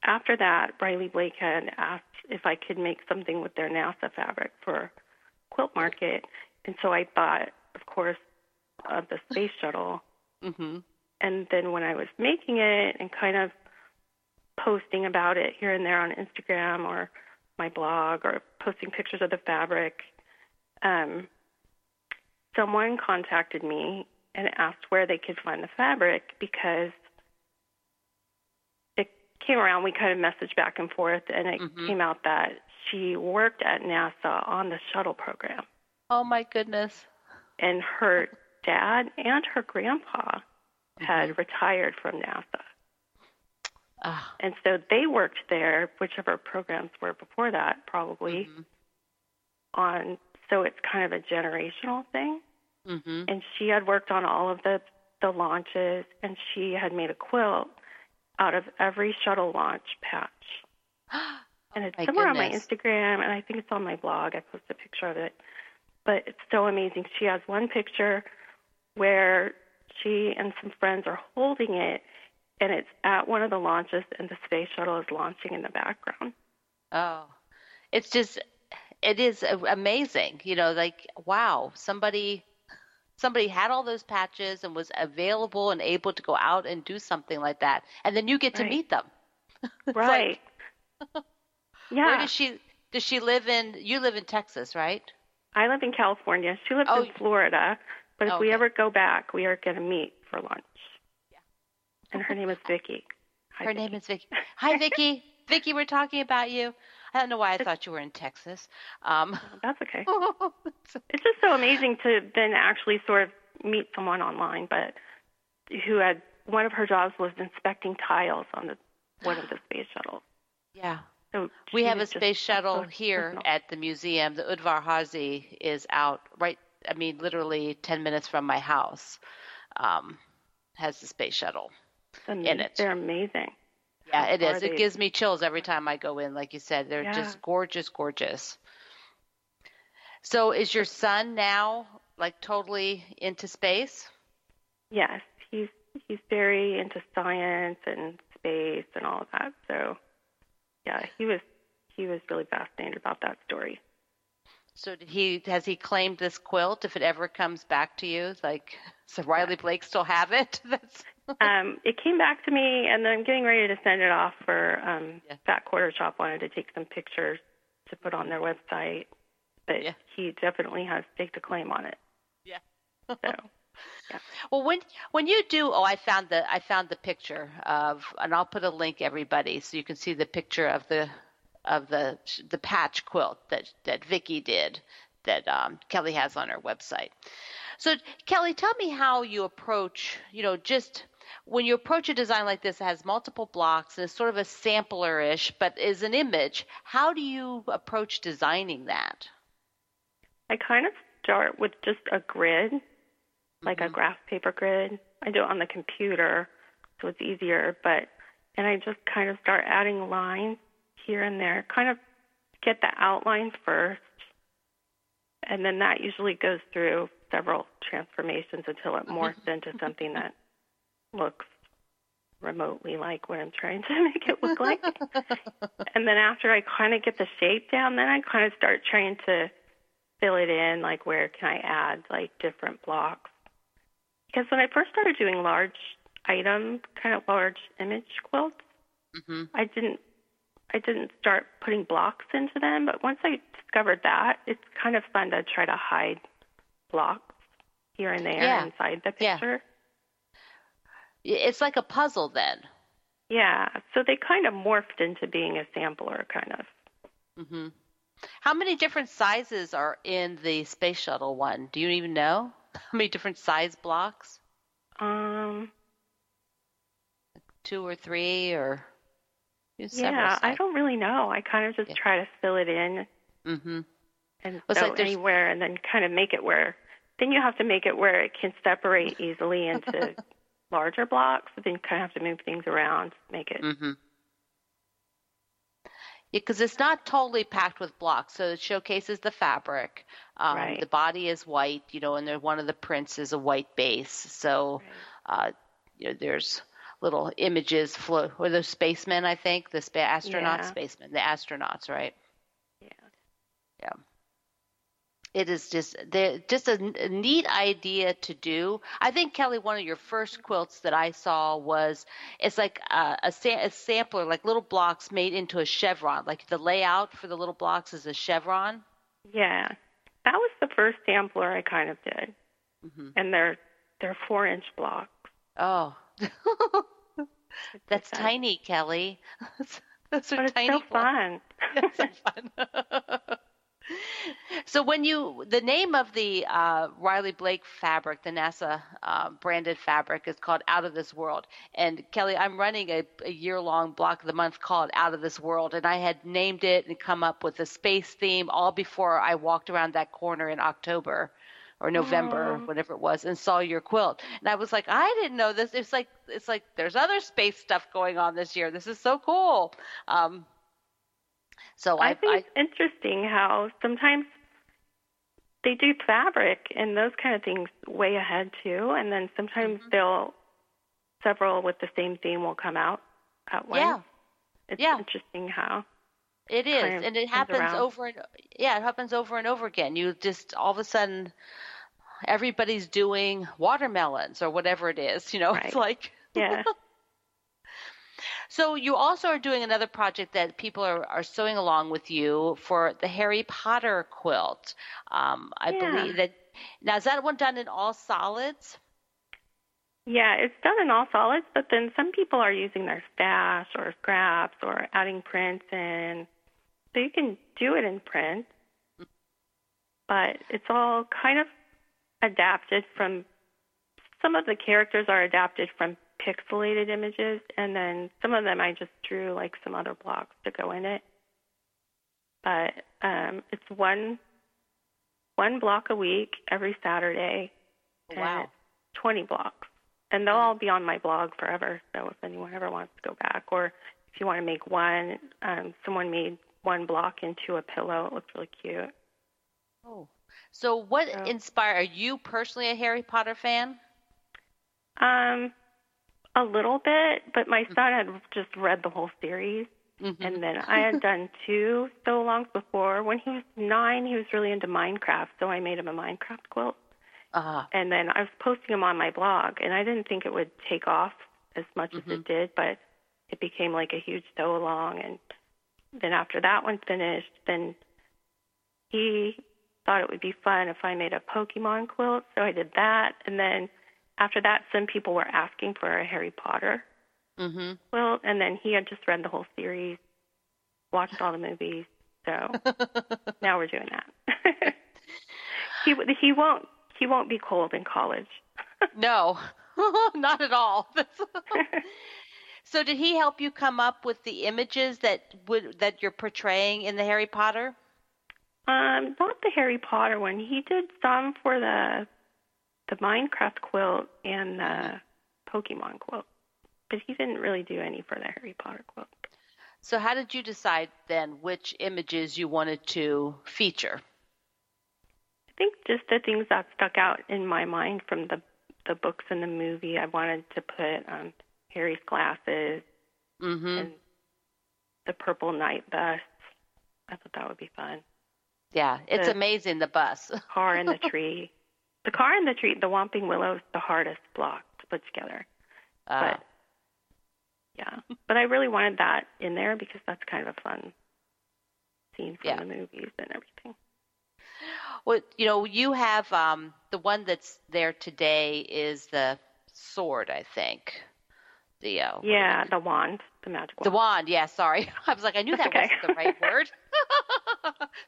after that, Riley Blake had asked if I could make something with their NASA fabric for Quilt Market. And so I bought, of course, of the space shuttle. Mm-hmm. And then when I was making it and kind of posting about it here and there on Instagram or my blog or posting pictures of the fabric, um, someone contacted me and asked where they could find the fabric, because it came around, we kind of messaged back and forth, and it mm-hmm. came out that she worked at NASA on the shuttle program. Oh, my goodness. And her dad and her grandpa mm-hmm. had retired from NASA. Oh. And so they worked there, whichever programs were before that, probably, mm-hmm. on. So it's kind of a generational thing. Mm-hmm. And she had worked on all of the, the launches, and she had made a quilt out of every shuttle launch patch. oh and it's somewhere goodness. on my Instagram, and I think it's on my blog. I posted a picture of it. But it's so amazing. She has one picture where she and some friends are holding it, and it's at one of the launches, and the space shuttle is launching in the background. Oh, it's just, it is amazing. You know, like, wow, somebody... Somebody had all those patches and was available and able to go out and do something like that. And then you get right. to meet them. Right. Like, yeah. Where does she, does she live in, you live in Texas, right? I live in California. She lives oh, in Florida. But if okay. we ever go back, we are going to meet for lunch. Yeah. And her name is Vicky. Hi, her Vicky. name is Vicky. Hi, Vicky. Vicky, we're talking about you. I don't know why I thought you were in Texas. Um, That's okay. It's just so amazing to then actually sort of meet someone online, but who had one of her jobs was inspecting tiles on the one of the space shuttles. Yeah. So we have a space shuttle so here personal. at the museum. The Udvar Hazy is out right, I mean, literally ten minutes from my house, um, has the space shuttle Amaz- in it. They're amazing. Yeah, it is. They... It gives me chills every time I go in, like you said. They're yeah. just gorgeous, gorgeous. So is your son now, like, totally into space? Yes. He's he's very into science and space and all of that. So, yeah, he was he was really fascinated about that story. So did he has he claimed this quilt if it ever comes back to you? Like, does Riley Blake still have it? That's... um, it came back to me, and I'm getting ready to send it off for um, yeah. Fat Quarter Shop. Wanted to take some pictures to put on their website, but yeah. he definitely has staked a claim on it. Yeah. So, yeah. Well, when when you do, oh, I found the I found the picture of, and I'll put a link, everybody, so you can see the picture of the of the the patch quilt that that Vicky did, that um, Kelly has on her website. So, Kelly, tell me how you approach, you know, just. When you approach a design like this, it has multiple blocks and it's sort of a sampler-ish, but is an image. How do you approach designing that? I kind of start with just a grid, mm-hmm. like a graph paper grid. I do it on the computer, so it's easier, but and I just kind of start adding lines here and there, kind of get the outline first, and then that usually goes through several transformations until it morphs into something that looks remotely like what I'm trying to make it look like. And then after I kind of get the shape down, then I kind of start trying to fill it in, like where can I add like different blocks. Because when I first started doing large item, kind of large image quilts, mm-hmm. I didn't I didn't start putting blocks into them. But once I discovered that, it's kind of fun to try to hide blocks here and there yeah. inside the picture. Yeah. It's like a puzzle then. Yeah. So they kind of morphed into being a sampler, kind of. Mm-hmm. How many different sizes are in the space shuttle one? Do you even know? How many different size blocks? Um, two or three or... Yeah, I don't really know. I kind of just yeah. try to fill it in mm-hmm. and well, go like anywhere and then kind of make it where, then you have to make it where it can separate easily into larger blocks, but then you kind of have to move things around to make it. Mm-hmm. Yeah, because it's not totally packed with blocks, so it showcases the fabric. Um, right. The body is white, you know, and they're, one of the prints is a white base. So, right. uh, you know, there's... little images float, or those spacemen, I think, the spa- astronauts, yeah. spacemen, the astronauts, right? Yeah. Yeah. It is just just a, a neat idea to do. I think, Kelly, one of your first quilts that I saw was, it's like a, a, sa- a sampler, like little blocks made into a chevron, like the layout for the little blocks is a chevron. Yeah. That was the first sampler I kind of did. Mm-hmm. And they're they're four-inch blocks. Oh. That's tiny, Kelly. Those are but it's tiny so fun. That's so fun. So when you, the name of the uh, Riley Blake fabric, the NASA uh, branded fabric, is called Out of This World. And Kelly, I'm running a, a year-long block of the month called Out of This World, and I had named it and come up with a space theme all before I walked around that corner in October. Or November, oh. whatever it was, and saw your quilt. And I was like, I didn't know this. It's like it's like there's other space stuff going on this year. This is so cool. Um, so I, I think I, it's interesting how sometimes they do fabric and those kind of things way ahead too, and then sometimes mm-hmm. they'll several with the same theme will come out at once. Yeah, it's yeah. interesting how. It is, kind of and it happens around. over and yeah, it happens over and over again. You just all of a sudden, everybody's doing watermelons or whatever it is. You know, right. It's like yeah. So you also are doing another project that people are, are sewing along with you for the Harry Potter quilt. Um, I yeah. believe that now is that one done in all solids? Yeah, it's done in all solids, but then some people are using their stash or scraps or adding prints in. So you can do it in print, but it's all kind of adapted from, some of the characters are adapted from pixelated images, and then some of them I just drew like some other blocks to go in it. But um, it's one one block a week every Saturday. Wow. And twenty blocks. And they'll all be on my blog forever, so if anyone ever wants to go back, or if you want to make one, um, someone made one block into a pillow. It looks really cute. Oh, so what so, inspired? Are you personally a Harry Potter fan? Um, a little bit, but my son had just read the whole series, mm-hmm. and then I had done two sew-alongs before. When he was nine, he was really into Minecraft, so I made him a Minecraft quilt. Uh-huh. And then I was posting them on my blog, and I didn't think it would take off as much mm-hmm. as it did, but it became like a huge sew-along. And then after that one finished, then he thought it would be fun if I made a Pokemon quilt, so I did that. And then after that, some people were asking for a Harry Potter mm-hmm. quilt, and then he had just read the whole series, watched all the movies, so now we're doing that. he he won't. He won't be cold in college. No, not at all. So did he help you come up with the images that would that you're portraying in the Harry Potter? Um, not the Harry Potter one. He did some for the the Minecraft quilt and the Pokemon quilt, but he didn't really do any for the Harry Potter quilt. So how did you decide then which images you wanted to feature? I think just the things that stuck out in my mind from the the books and the movie. I wanted to put um, Harry's glasses mm-hmm. and the purple night bus. I thought that would be fun. Yeah, it's the amazing, the bus. Car and the tree. The car and the tree, the Whomping Willow is the hardest block to put together. Uh. But yeah, but I really wanted that in there because that's kind of a fun scene from yeah. the movies and everything. Well, you know, you have um, the one that's there today is the sword, I think. The uh, yeah, the wand, the magic wand. The wand, yeah, sorry. I was like, I knew that's that okay. wasn't the right word.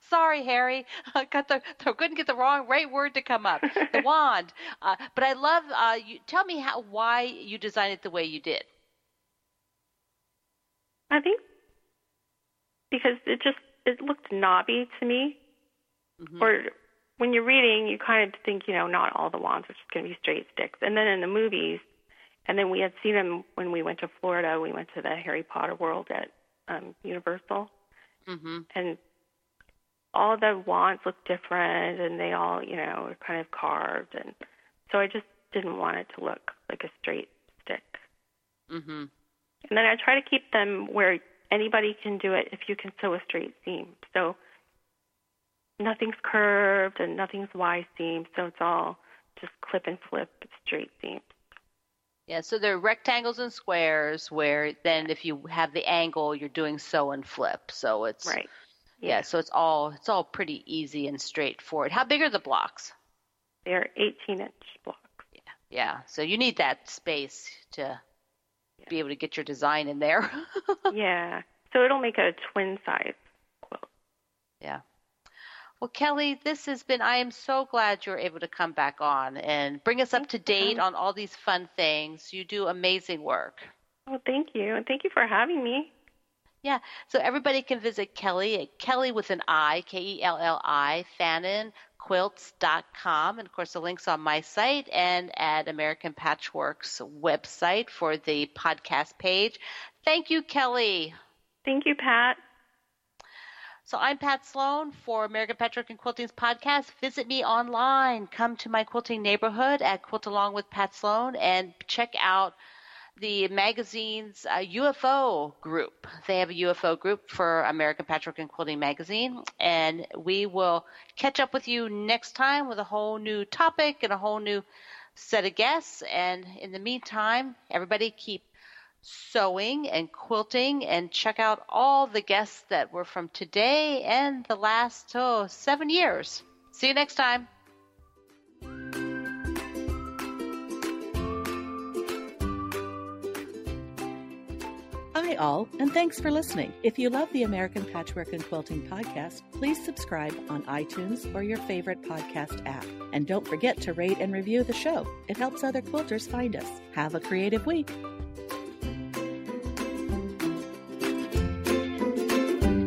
Sorry, Harry. I got the, I couldn't get the wrong right word to come up. The wand. Uh, but I love, uh, you, tell me how why you designed it the way you did. I think because it just, it looked knobby to me. Mm-hmm. Or when you're reading, you kind of think, you know, not all the wands are just going to be straight sticks. And then in the movies, and then we had seen them when we went to Florida, we went to the Harry Potter world at um, Universal. Mm-hmm. And all the wands look different, and they all, you know, are kind of carved. And so I just didn't want it to look like a straight stick. Mm-hmm. And then I try to keep them where anybody can do it if you can sew a straight seam. So nothing's curved and nothing's Y-seam, so it's all just clip and flip straight seams. Yeah, so they're rectangles and squares where then if you have the angle, you're doing sew and flip. So it's right. Yeah, yeah so it's all it's all pretty easy and straightforward. How big are the blocks? They're eighteen-inch blocks. Yeah, yeah. So you need that space to yeah. be able to get your design in there. Yeah, so it'll make a twin-size quilt. Yeah. Well, Kelly, this has been, I am so glad you were able to come back on and bring us up to date on all these fun things. You do amazing work. Well, thank you. And thank you for having me. Yeah. So everybody can visit Kelly at Kelly with an I, K E L L I, Fannin, quilts dot com. And, of course, the link's on my site and at American Patchwork's website for the podcast page. Thank you, Kelly. Thank you, Pat. So I'm Pat Sloan for American Patchwork and Quilting's podcast. Visit me online. Come to my quilting neighborhood at Quilt Along with Pat Sloan and check out the magazine's uh, U F O group. They have a U F O group for American Patchwork and Quilting magazine. And we will catch up with you next time with a whole new topic and a whole new set of guests. And in the meantime, everybody keep sewing and quilting, and check out all the guests that were from today and the last oh, seven years. See you next time. Hi, all, and thanks for listening. If you love the American Patchwork and Quilting podcast, please subscribe on iTunes or your favorite podcast app. And don't forget to rate and review the show. It helps other quilters find us. Have a creative week.